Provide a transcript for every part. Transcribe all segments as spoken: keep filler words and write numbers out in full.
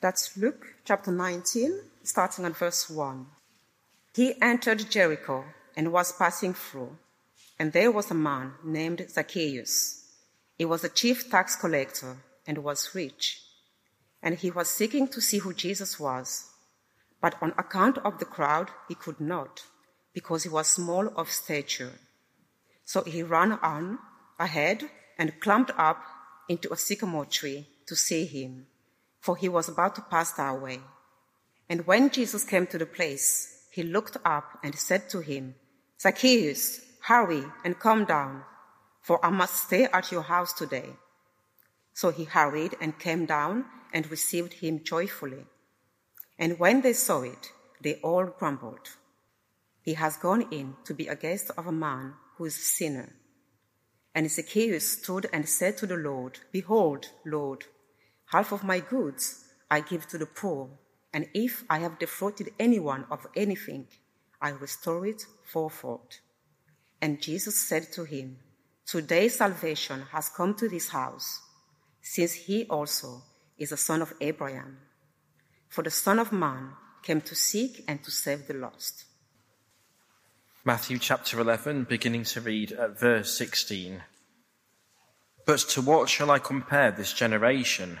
That's Luke chapter nineteen, starting at verse one. He entered Jericho and was passing through, and there was a man named Zacchaeus. He was a chief tax collector and was rich, and he was seeking to see who Jesus was. But on account of the crowd, he could not, because he was small of stature. So he ran on ahead and climbed up into a sycamore tree to see him, for he was about to pass that way. And when Jesus came to the place, he looked up and said to him, Zacchaeus, hurry and come down, for I must stay at your house today. So he hurried and came down and received him joyfully. And when they saw it, they all grumbled. He has gone in to be a guest of a man who is a sinner. And Zacchaeus stood and said to the Lord, Behold, Lord, half of my goods I give to the poor, and if I have defrauded anyone of anything, I restore it fourfold. And Jesus said to him, Today salvation has come to this house, since he also is a son of Abraham. For the Son of Man came to seek and to save the lost. Matthew chapter eleven, beginning to read at verse sixteen. But to what shall I compare this generation?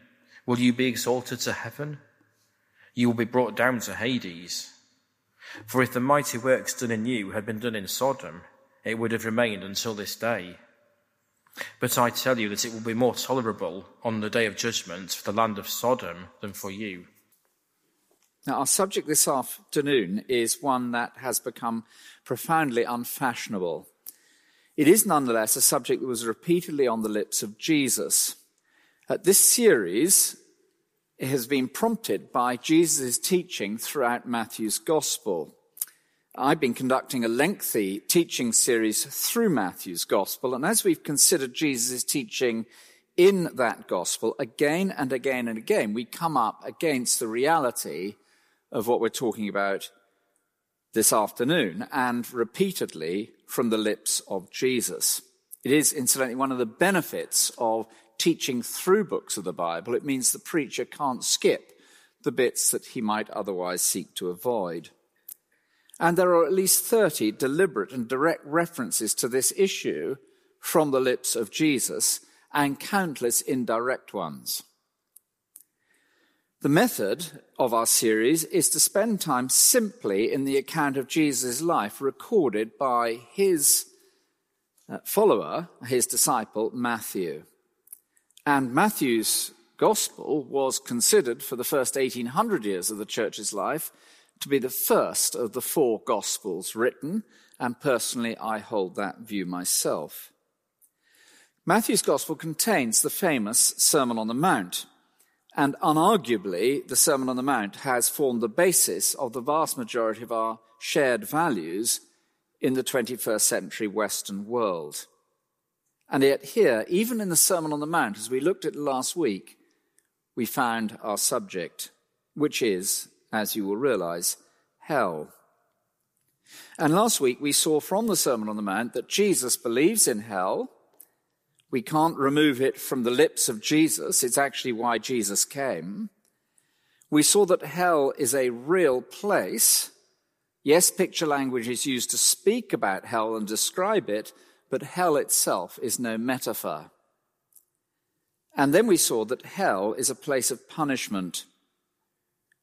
will you be exalted to heaven? You will be brought down to Hades. For if the mighty works done in you had been done in Sodom, it would have remained until this day. But I tell you that it will be more tolerable on the day of judgment for the land of Sodom than for you. Now, our subject this afternoon is one that has become profoundly unfashionable. It is nonetheless a subject that was repeatedly on the lips of Jesus. Uh, this series has been prompted by Jesus' teaching throughout Matthew's Gospel. I've been conducting a lengthy teaching series through Matthew's Gospel, and as we've considered Jesus' teaching in that Gospel, again and again and again, we come up against the reality of what we're talking about this afternoon, and repeatedly from the lips of Jesus. It is, incidentally, one of the benefits of teaching through books of the Bible. It means the preacher can't skip the bits that he might otherwise seek to avoid. And there are at least thirty deliberate and direct references to this issue from the lips of Jesus, and countless indirect ones. The method of our series is to spend time simply in the account of Jesus' life recorded by his follower, his disciple, Matthew. And Matthew's gospel was considered for the first eighteen hundred years of the church's life to be the first of the four Gospels written, and personally I hold that view myself. Matthew's Gospel contains the famous Sermon on the Mount, and unarguably the Sermon on the Mount has formed the basis of the vast majority of our shared values in the twenty-first century Western world. And yet here, even in the Sermon on the Mount, as we looked at last week, we found our subject, which is, as you will realize, hell. And last week we saw from the Sermon on the Mount that Jesus believes in hell. We can't remove it from the lips of Jesus. It's actually why Jesus came. We saw that hell is a real place. Yes, picture language is used to speak about hell and describe it, but hell itself is no metaphor. And then we saw that hell is a place of punishment.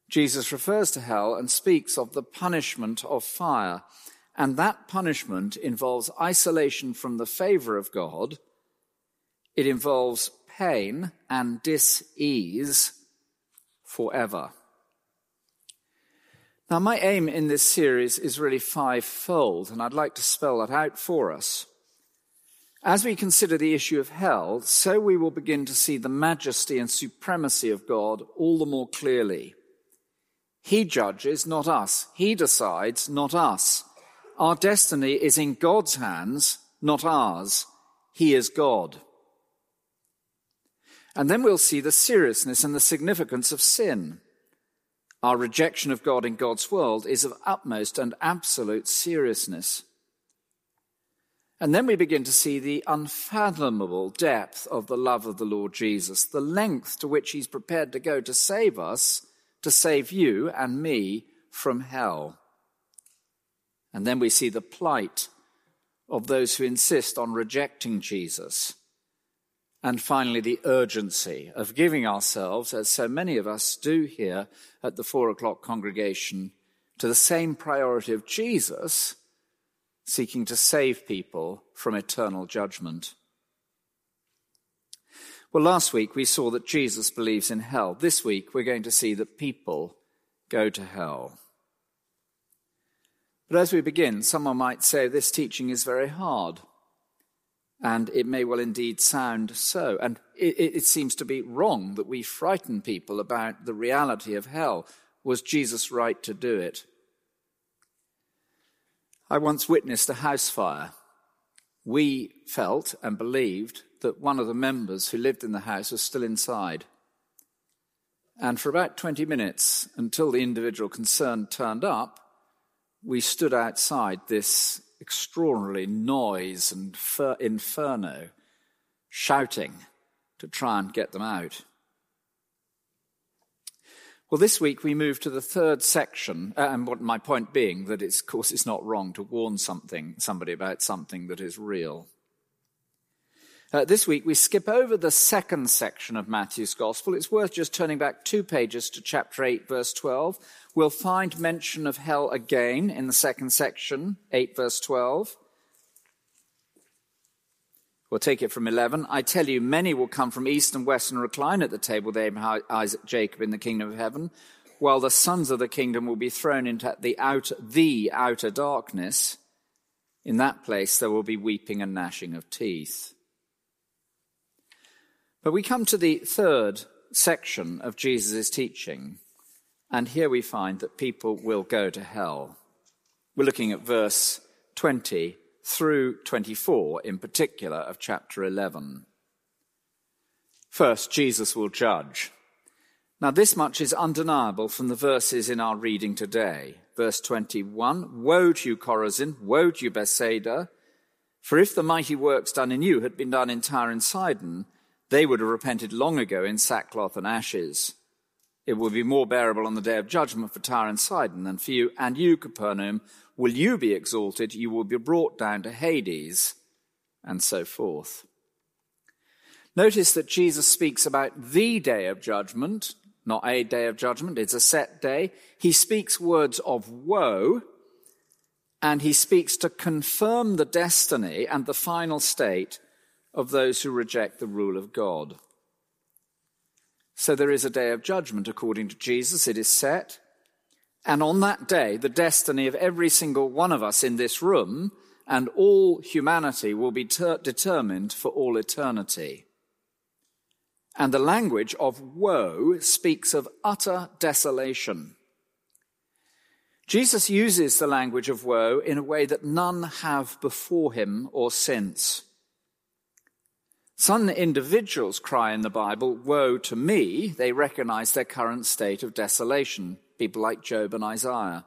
Jesus refers to hell and speaks of the punishment of fire, and that punishment involves isolation from the favor of God. It involves pain and dis-ease forever. Now, my aim in this series is really fivefold, and I'd like to spell that out for us. As we consider the issue of hell, so we will begin to see the majesty and supremacy of God all the more clearly. He judges, not us. He decides, not us. Our destiny is in God's hands, not ours. He is God. And then we'll see the seriousness and the significance of sin. Our rejection of God in God's world is of utmost and absolute seriousness. And then we begin to see the unfathomable depth of the love of the Lord Jesus, the length to which he's prepared to go to save us, to save you and me from hell. And then we see the plight of those who insist on rejecting Jesus. And finally, the urgency of giving ourselves, as so many of us do here at the four o'clock congregation, to the same priority of Jesus, seeking to save people from eternal judgment. Well, last week we saw that Jesus believes in hell. This week we're going to see that people go to hell. But as we begin, someone might say this teaching is very hard, and it may well indeed sound so. And it, it, it seems to be wrong that we frighten people about the reality of hell. Was Jesus right to do it? I once witnessed a house fire. We felt and believed that one of the members who lived in the house was still inside. And for about twenty minutes, until the individual concerned turned up, we stood outside this extraordinary noise and inferno, shouting to try and get them out. Well, this week we move to the third section, and what my point being that, it's, of course, it's not wrong to warn something, somebody about something that is real. Uh, this week we skip over the second section of Matthew's Gospel. It's worth just turning back two pages to chapter eight, verse twelve. We'll find mention of hell again in the second section, eight, verse twelve. We'll take it from eleven. I tell you, many will come from east and west and recline at the table with Abraham, Isaac, Jacob in the kingdom of heaven, while the sons of the kingdom will be thrown into the outer, the outer darkness. In that place there will be weeping and gnashing of teeth. But we come to the third section of Jesus' teaching, and here we find that people will go to hell. We're looking at verse twenty through twenty-four, in particular, of chapter eleven. First, Jesus will judge. Now, this much is undeniable from the verses in our reading today. Verse twenty-one, woe to you, Chorazin, woe to you, Bethsaida, for if the mighty works done in you had been done in Tyre and Sidon, they would have repented long ago in sackcloth and ashes. It will be more bearable on the day of judgment for Tyre and Sidon than for you. And you, Capernaum, will you be exalted? You will be brought down to Hades, and so forth. Notice that Jesus speaks about the day of judgment, not a day of judgment. It's a set day. He speaks words of woe, and he speaks to confirm the destiny and the final state of those who reject the rule of God. So there is a day of judgment, according to Jesus. It is set. And on that day, the destiny of every single one of us in this room and all humanity will be ter- determined for all eternity. And the language of woe speaks of utter desolation. Jesus uses the language of woe in a way that none have before him or since. Some individuals cry in the Bible, woe to me. They recognize their current state of desolation, people like Job and Isaiah.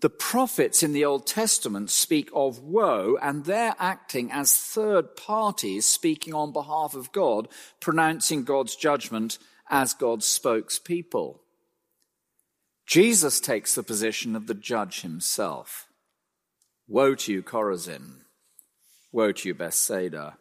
The prophets in the Old Testament speak of woe, and they're acting as third parties speaking on behalf of God, pronouncing God's judgment as God's spokespeople. Jesus takes the position of the judge himself. Woe to you, Chorazin. Woe to you, Bethsaida.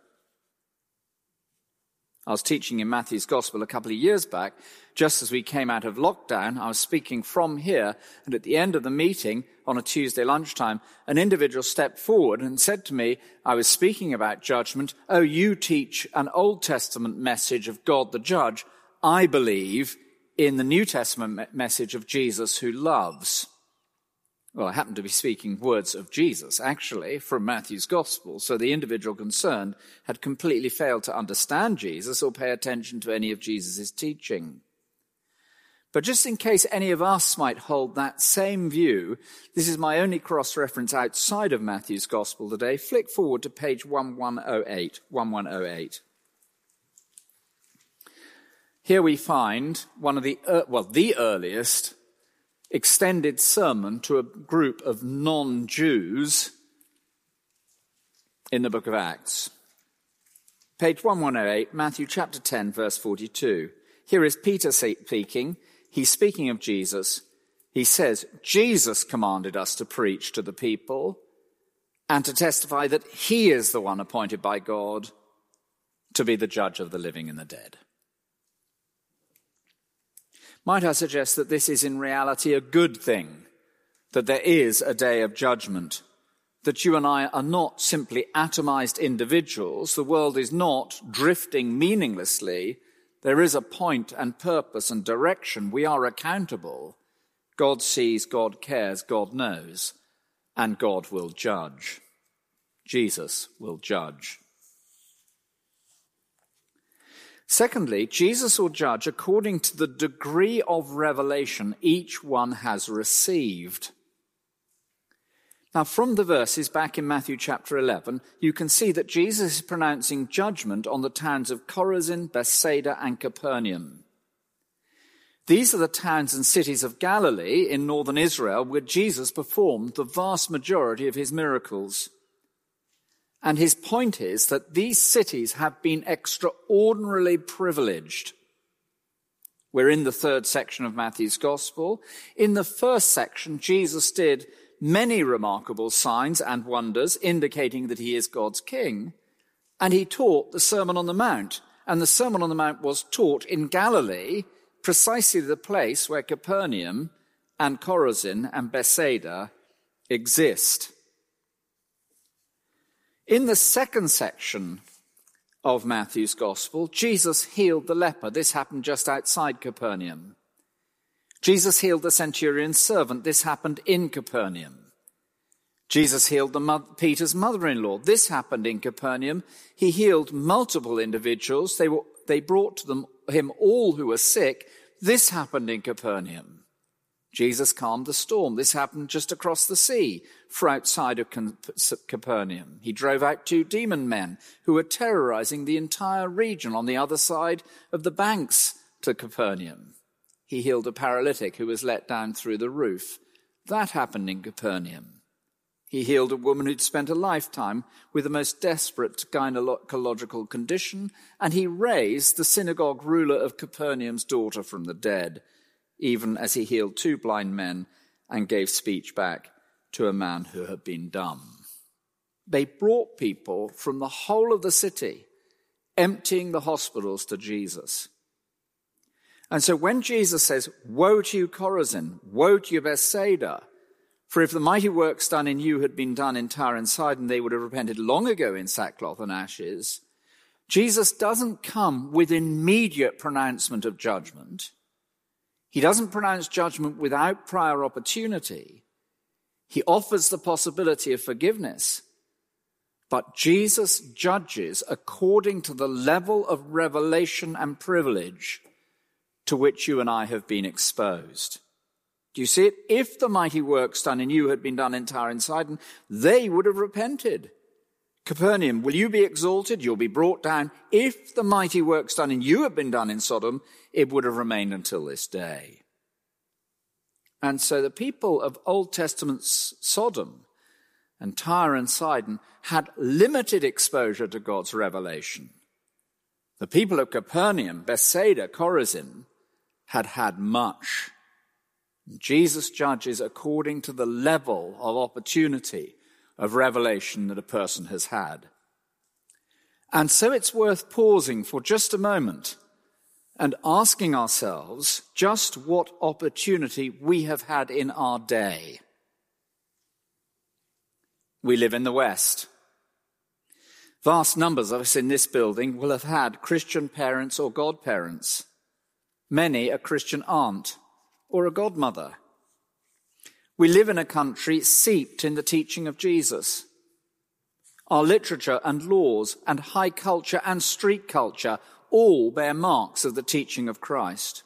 I was teaching in Matthew's Gospel a couple of years back. Just as we came out of lockdown, I was speaking from here, and at the end of the meeting on a Tuesday lunchtime, an individual stepped forward and said to me, I was speaking about judgment, oh, you teach an Old Testament message of God the judge. I believe in the New Testament message of Jesus who loves. Well, I happen to be speaking words of Jesus, actually, from Matthew's Gospel, so the individual concerned had completely failed to understand Jesus or pay attention to any of Jesus' teaching. But just in case any of us might hold that same view, this is my only cross-reference outside of Matthew's Gospel today. Flick forward to page eleven oh eight. Here we find one of the, uh, well, the earliest extended sermon to a group of non-Jews in the book of Acts. Page eleven oh eight, Matthew chapter ten, verse forty-two. Here is Peter speaking. He's speaking of Jesus. He says, Jesus commanded us to preach to the people and to testify that he is the one appointed by God to be the judge of the living and the dead. Might I suggest that this is in reality a good thing, that there is a day of judgment, that you and I are not simply atomized individuals, the world is not drifting meaninglessly, there is a point and purpose and direction, we are accountable. God sees, God cares, God knows, and God will judge. Jesus will judge. Secondly, Jesus will judge according to the degree of revelation each one has received. Now, from the verses back in Matthew chapter eleven, you can see that Jesus is pronouncing judgment on the towns of Chorazin, Bethsaida, and Capernaum. These are the towns and cities of Galilee in northern Israel where Jesus performed the vast majority of his miracles. And his point is that these cities have been extraordinarily privileged. We're in the third section of Matthew's Gospel. In the first section, Jesus did many remarkable signs and wonders indicating that he is God's king. And he taught the Sermon on the Mount. And the Sermon on the Mount was taught in Galilee, precisely the place where Capernaum and Chorazin and Bethsaida exist. In the second section of Matthew's Gospel, Jesus healed the leper. This happened just outside Capernaum. Jesus healed the centurion's servant. This happened in Capernaum. Jesus healed the mother, Peter's mother-in-law. This happened in Capernaum. He healed multiple individuals. They were, they brought to them, him all who were sick. This happened in Capernaum. Jesus calmed the storm. This happened just across the sea, for outside of Capernaum. He drove out two demon men who were terrorizing the entire region on the other side of the banks to Capernaum. He healed a paralytic who was let down through the roof. That happened in Capernaum. He healed a woman who'd spent a lifetime with the most desperate gynecological condition, and he raised the synagogue ruler of Capernaum's daughter from the dead, even as he healed two blind men and gave speech back to a man who had been dumb. They brought people from the whole of the city, emptying the hospitals to Jesus. And so when Jesus says, woe to you, Chorazin, woe to you, Bethsaida, for if the mighty works done in you had been done in Tyre and Sidon, they would have repented long ago in sackcloth and ashes. Jesus doesn't come with immediate pronouncement of judgment. He doesn't pronounce judgment without prior opportunity. He offers the possibility of forgiveness. But Jesus judges according to the level of revelation and privilege to which you and I have been exposed. Do you see it? If the mighty works done in you had been done in Tyre and Sidon, they would have repented. Capernaum, will you be exalted? You'll be brought down. If the mighty works done in you had been done in Sodom, it would have remained until this day. And so the people of Old Testament Sodom and Tyre and Sidon had limited exposure to God's revelation. The people of Capernaum, Bethsaida, Chorazin had had much. Jesus judges according to the level of opportunity of revelation that a person has had. And so it's worth pausing for just a moment and asking ourselves just what opportunity we have had in our day. We live in the West. Vast numbers of us in this building will have had Christian parents or godparents, many a Christian aunt or a godmother. We live in a country steeped in the teaching of Jesus. Our literature and laws and high culture and street culture all bear marks of the teaching of Christ.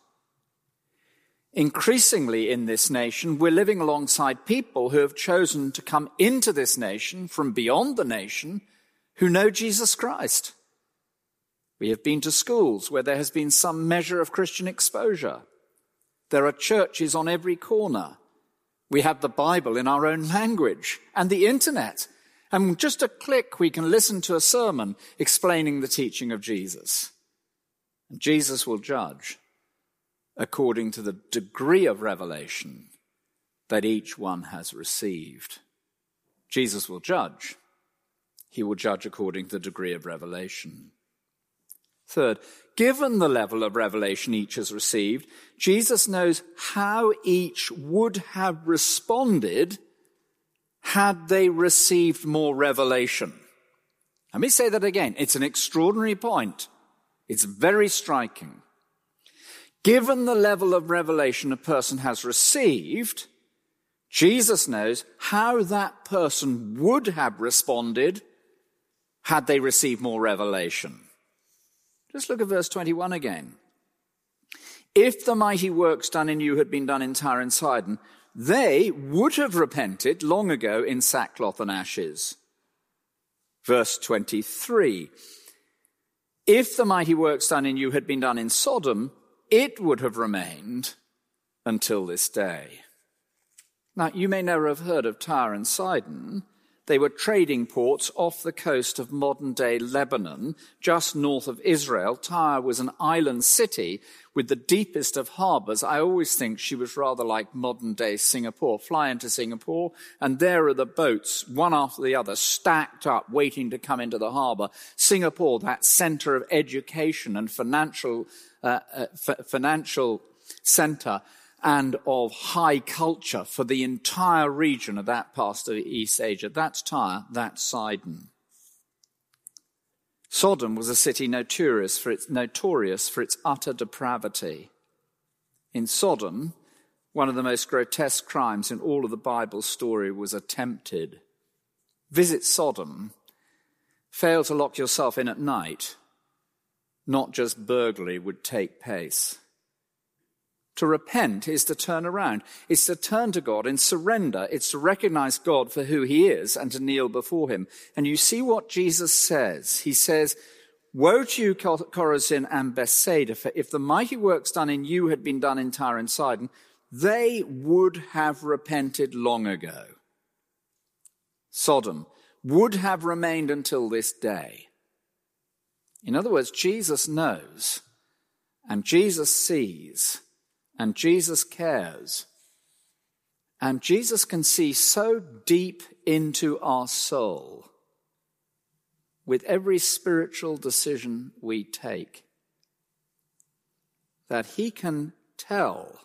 Increasingly in this nation, we're living alongside people who have chosen to come into this nation from beyond the nation who know Jesus Christ. We have been to schools where there has been some measure of Christian exposure. There are churches on every corner. We have the Bible in our own language and the internet. And just a click, we can listen to a sermon explaining the teaching of Jesus. And Jesus will judge according to the degree of revelation that each one has received. Jesus will judge. He will judge according to the degree of revelation. Third, given the level of revelation each has received, Jesus knows how each would have responded had they received more revelation. Let me say that again. It's an extraordinary point. It's very striking. Given the level of revelation a person has received, Jesus knows how that person would have responded had they received more revelation. Just look at verse twenty-one again. If the mighty works done in you had been done in Tyre and Sidon, they would have repented long ago in sackcloth and ashes. Verse twenty-three. If the mighty works done in you had been done in Sodom, it would have remained until this day. Now, you may never have heard of Tyre and Sidon. They were trading ports off the coast of modern-day Lebanon, just north of Israel. Tyre was an island city with the deepest of harbours. I always think she was rather like modern-day Singapore. Fly into Singapore, and there are the boats, one after the other, stacked up, waiting to come into the harbour. Singapore, that centre of education and financial uh, uh, f- financial centre, and of high culture for the entire region of that part of East Asia. That's Tyre, that's Sidon. Sodom was a city notorious for its, notorious for its utter depravity. In Sodom, one of the most grotesque crimes in all of the Bible story was attempted. Visit Sodom, fail to lock yourself in at night, not just burglary would take place. To repent is to turn around. It's to turn to God in surrender. It's to recognize God for who he is and to kneel before him. And you see what Jesus says. He says, woe to you, Chorazin and Bethsaida, for if the mighty works done in you had been done in Tyre and Sidon, they would have repented long ago. Sodom would have remained until this day. In other words, Jesus knows and Jesus sees and Jesus cares. And Jesus can see so deep into our soul with every spiritual decision we take that he can tell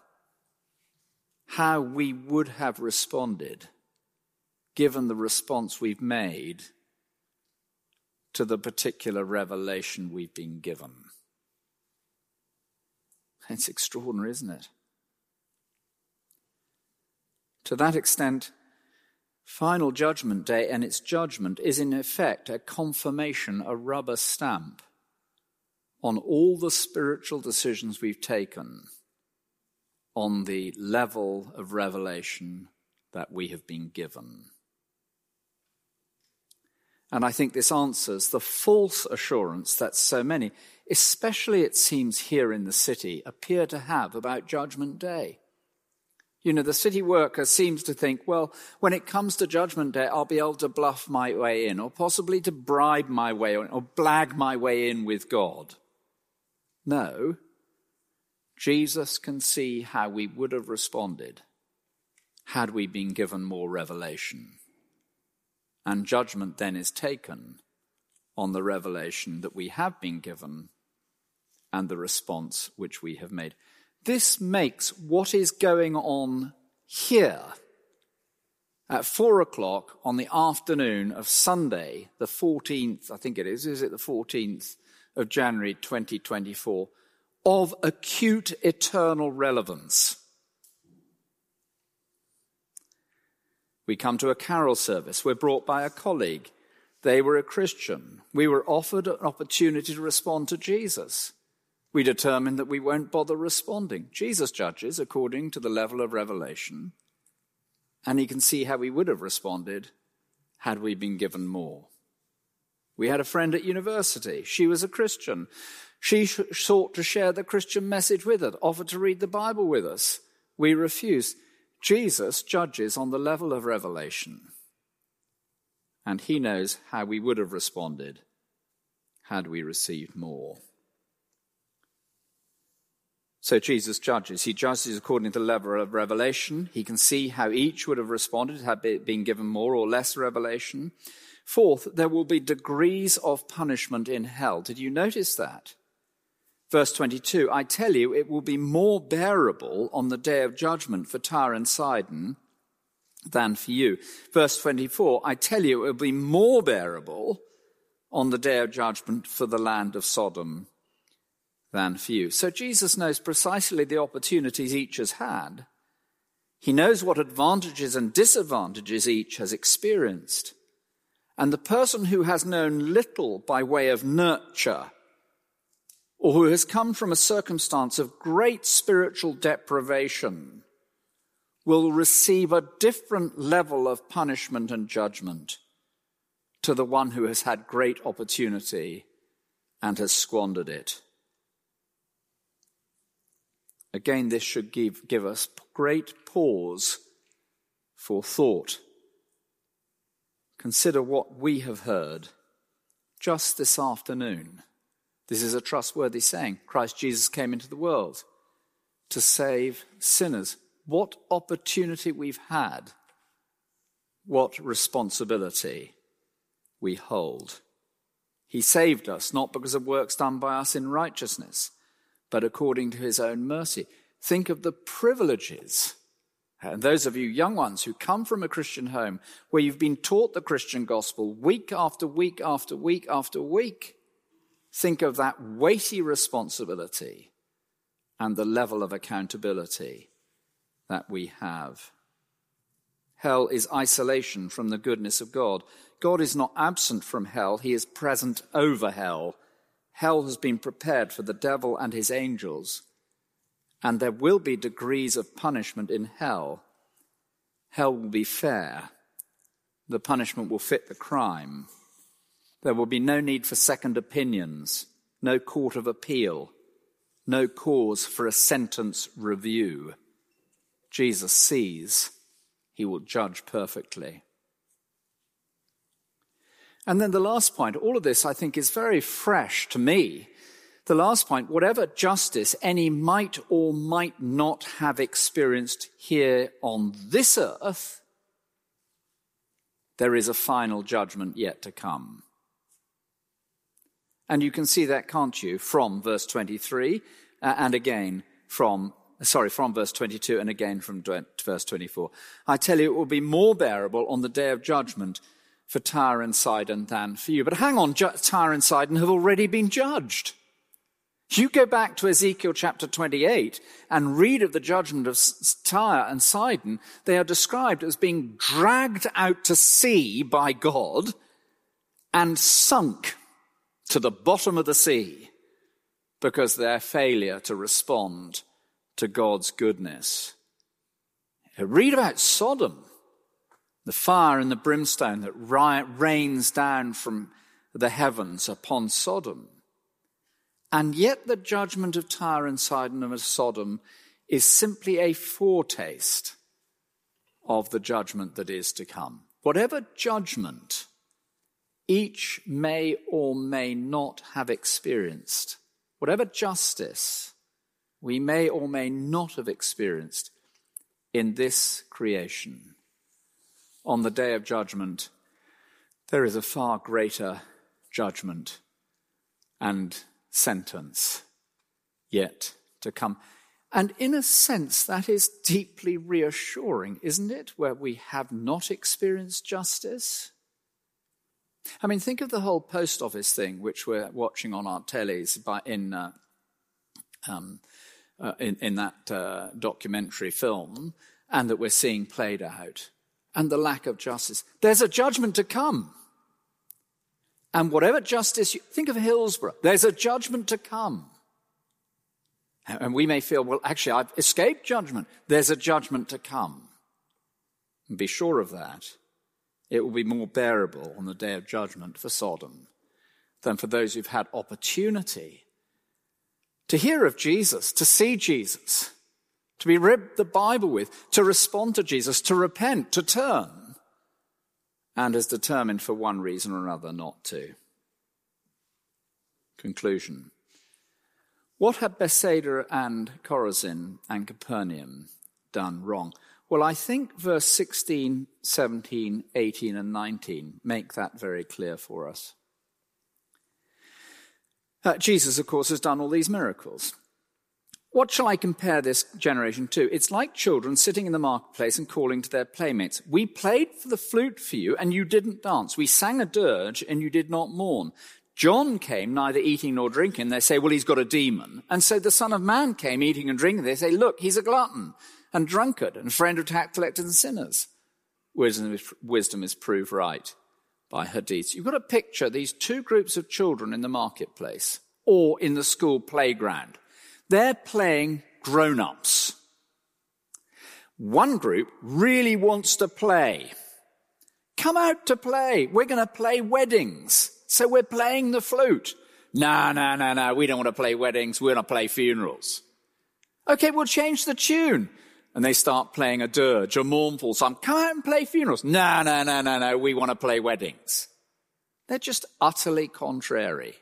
how we would have responded given the response we've made to the particular revelation we've been given. It's extraordinary, isn't it? To that extent, final judgment day and its judgment is in effect a confirmation, a rubber stamp on all the spiritual decisions we've taken on the level of revelation that we have been given. And I think this answers the false assurance that so many, especially it seems here in the city, appear to have about Judgment Day. You know, the city worker seems to think, well, when it comes to Judgment Day, I'll be able to bluff my way in, or possibly to bribe my way in, or blag my way in with God. No, Jesus can see how we would have responded had we been given more revelation. And judgment then is taken on the revelation that we have been given and the response which we have made. This makes what is going on here at four o'clock on the afternoon of Sunday, the fourteenth, I think it is, is it the fourteenth of January twenty twenty-four, of acute eternal relevance. We come to a carol service. We're brought by a colleague. They were a Christian. We were offered an opportunity to respond to Jesus. We determine that we won't bother responding. Jesus judges according to the level of revelation, and he can see how we would have responded had we been given more. We had a friend at university. She was a Christian. She sh- sought to share the Christian message with us, offered to read the Bible with us. We refused. Jesus judges on the level of revelation, and he knows how we would have responded had we received more. So Jesus judges. He judges according to the level of revelation. He can see how each would have responded had it been given more or less revelation. Fourth, there will be degrees of punishment in hell. Did you notice that? Verse twenty-two, I tell you, it will be more bearable on the day of judgment for Tyre and Sidon than for you. Verse twenty-four, I tell you, it will be more bearable on the day of judgment for the land of Sodom than for you. So Jesus knows precisely the opportunities each has had. He knows what advantages and disadvantages each has experienced. And the person who has known little by way of nurture, or who has come from a circumstance of great spiritual deprivation, will receive a different level of punishment and judgment to the one who has had great opportunity and has squandered it. Again, this should give, give us great pause for thought. Consider what we have heard just this afternoon. This is a trustworthy saying. Christ Jesus came into the world to save sinners. What opportunity we've had, what responsibility we hold. He saved us, not because of works done by us in righteousness, but according to his own mercy. Think of the privileges. And those of you young ones who come from a Christian home where you've been taught the Christian gospel week after week after week after week, think of that weighty responsibility and the level of accountability that we have. Hell is isolation from the goodness of God. God is not absent from hell. He is present over hell. Hell has been prepared for the devil and his angels, and there will be degrees of punishment in hell. Hell will be fair. The punishment will fit the crime. There will be no need for second opinions, no court of appeal, no cause for a sentence review. Jesus sees. He will judge perfectly. And then the last point, all of this I think is very fresh to me. The last point, whatever justice any might or might not have experienced here on this earth, there is a final judgment yet to come. And you can see that, can't you, from verse twenty-three uh, and again from Sorry, from verse twenty-two and again from verse twenty-four. I tell you, it will be more bearable on the day of judgment for Tyre and Sidon than for you. But hang on, ju- Tyre and Sidon have already been judged. You go back to Ezekiel chapter twenty-eight and read of the judgment of S- Tyre and Sidon. They are described as being dragged out to sea by God and sunk to the bottom of the sea because of their failure to respond to God's goodness. Read about Sodom. The fire and the brimstone that rains down from the heavens upon Sodom. And yet the judgment of Tyre and Sidon and of Sodom is simply a foretaste of the judgment that is to come. Whatever judgment each may or may not have experienced, whatever justice we may or may not have experienced in this creation, on the day of judgment, there is a far greater judgment and sentence yet to come. And in a sense, that is deeply reassuring, isn't it? Where we have not experienced justice. I mean, think of the whole post office thing, which we're watching on our tellies by, in, uh, um, uh, in in that uh, documentary film, and that we're seeing played out, and the lack of justice. There's a judgment to come. And whatever justice, you, think of Hillsborough, there's a judgment to come. And we may feel, well, actually, I've escaped judgment. There's a judgment to come. And be sure of that. It will be more bearable on the day of judgment for Sodom than for those who've had opportunity to hear of Jesus, to see Jesus, to be read the Bible with, to respond to Jesus, to repent, to turn, and is determined for one reason or another not to. Conclusion. What had Bethsaida and Chorazin and Capernaum done wrong? Well, I think verse sixteen, seventeen, eighteen, and nineteen make that very clear for us. Uh, Jesus, of course, has done all these miracles. What shall I compare this generation to? It's like children sitting in the marketplace and calling to their playmates. We played for the flute for you, and you didn't dance. We sang a dirge, and you did not mourn. John came neither eating nor drinking. They say, well, he's got a demon. And so the Son of Man came eating and drinking. They say, look, he's a glutton and drunkard and friend of tax collectors and sinners. Wisdom is, wisdom is proved right by Hades. You've got to picture these two groups of children in the marketplace or in the school playground. They're playing grown-ups. One group really wants to play. Come out to play. We're going to play weddings. So we're playing the flute. No, no, no, no, we don't want to play weddings. We want to play funerals. Okay, we'll change the tune. And they start playing a dirge, a mournful psalm. Come out and play funerals. No, no, no, no, no, we want to play weddings. They're just utterly contrary.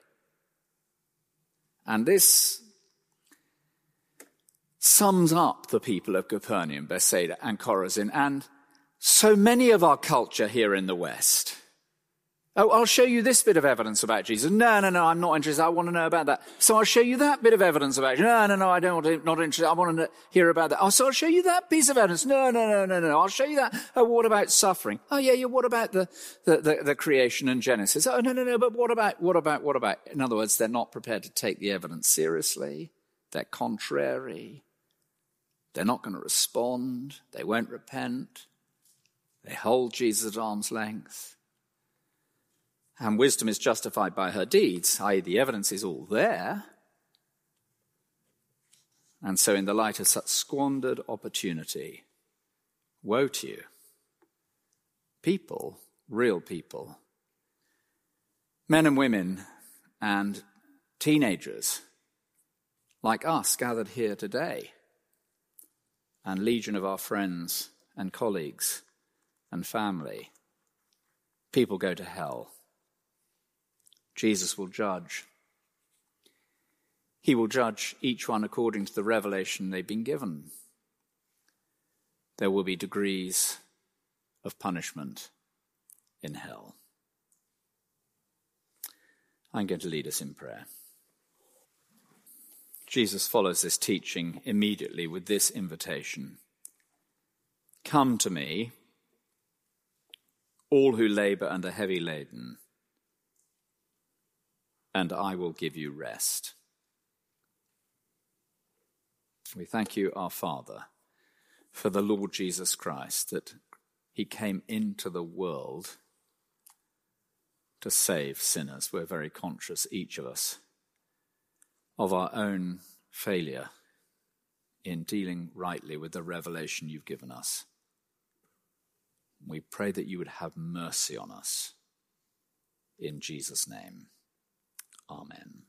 And this sums up the people of Capernaum, Bethsaida, and Chorazin, and so many of our culture here in the West. Oh, I'll show you this bit of evidence about Jesus. No, no, no, I'm not interested. I want to know about that. So I'll show you that bit of evidence about Jesus. No, no, no, I don't want to, not interested. I want to hear about that. Oh, so I'll show you that piece of evidence. No, no, no, no, no. I'll show you that. Oh, what about suffering? Oh, yeah, yeah. What about the, the, the, the creation and Genesis? Oh, no, no, no. But what about, what about, what about? In other words, they're not prepared to take the evidence seriously. They're contrary. They're not going to respond. They won't repent. They hold Jesus at arm's length. And wisdom is justified by her deeds, that is the evidence is all there. And so in the light of such squandered opportunity, woe to you. People, real people, men and women and teenagers like us gathered here today, and legion of our friends and colleagues and family, people go to hell. Jesus will judge. He will judge each one according to the revelation they've been given. There will be degrees of punishment in hell. I'm going to lead us in prayer. Jesus follows this teaching immediately with this invitation. Come to me, all who labor and are heavy laden, and I will give you rest. We thank you, our Father, for the Lord Jesus Christ, that he came into the world to save sinners. We're very conscious, each of us, of our own failure in dealing rightly with the revelation you've given us. We pray that you would have mercy on us. In Jesus' name. Amen.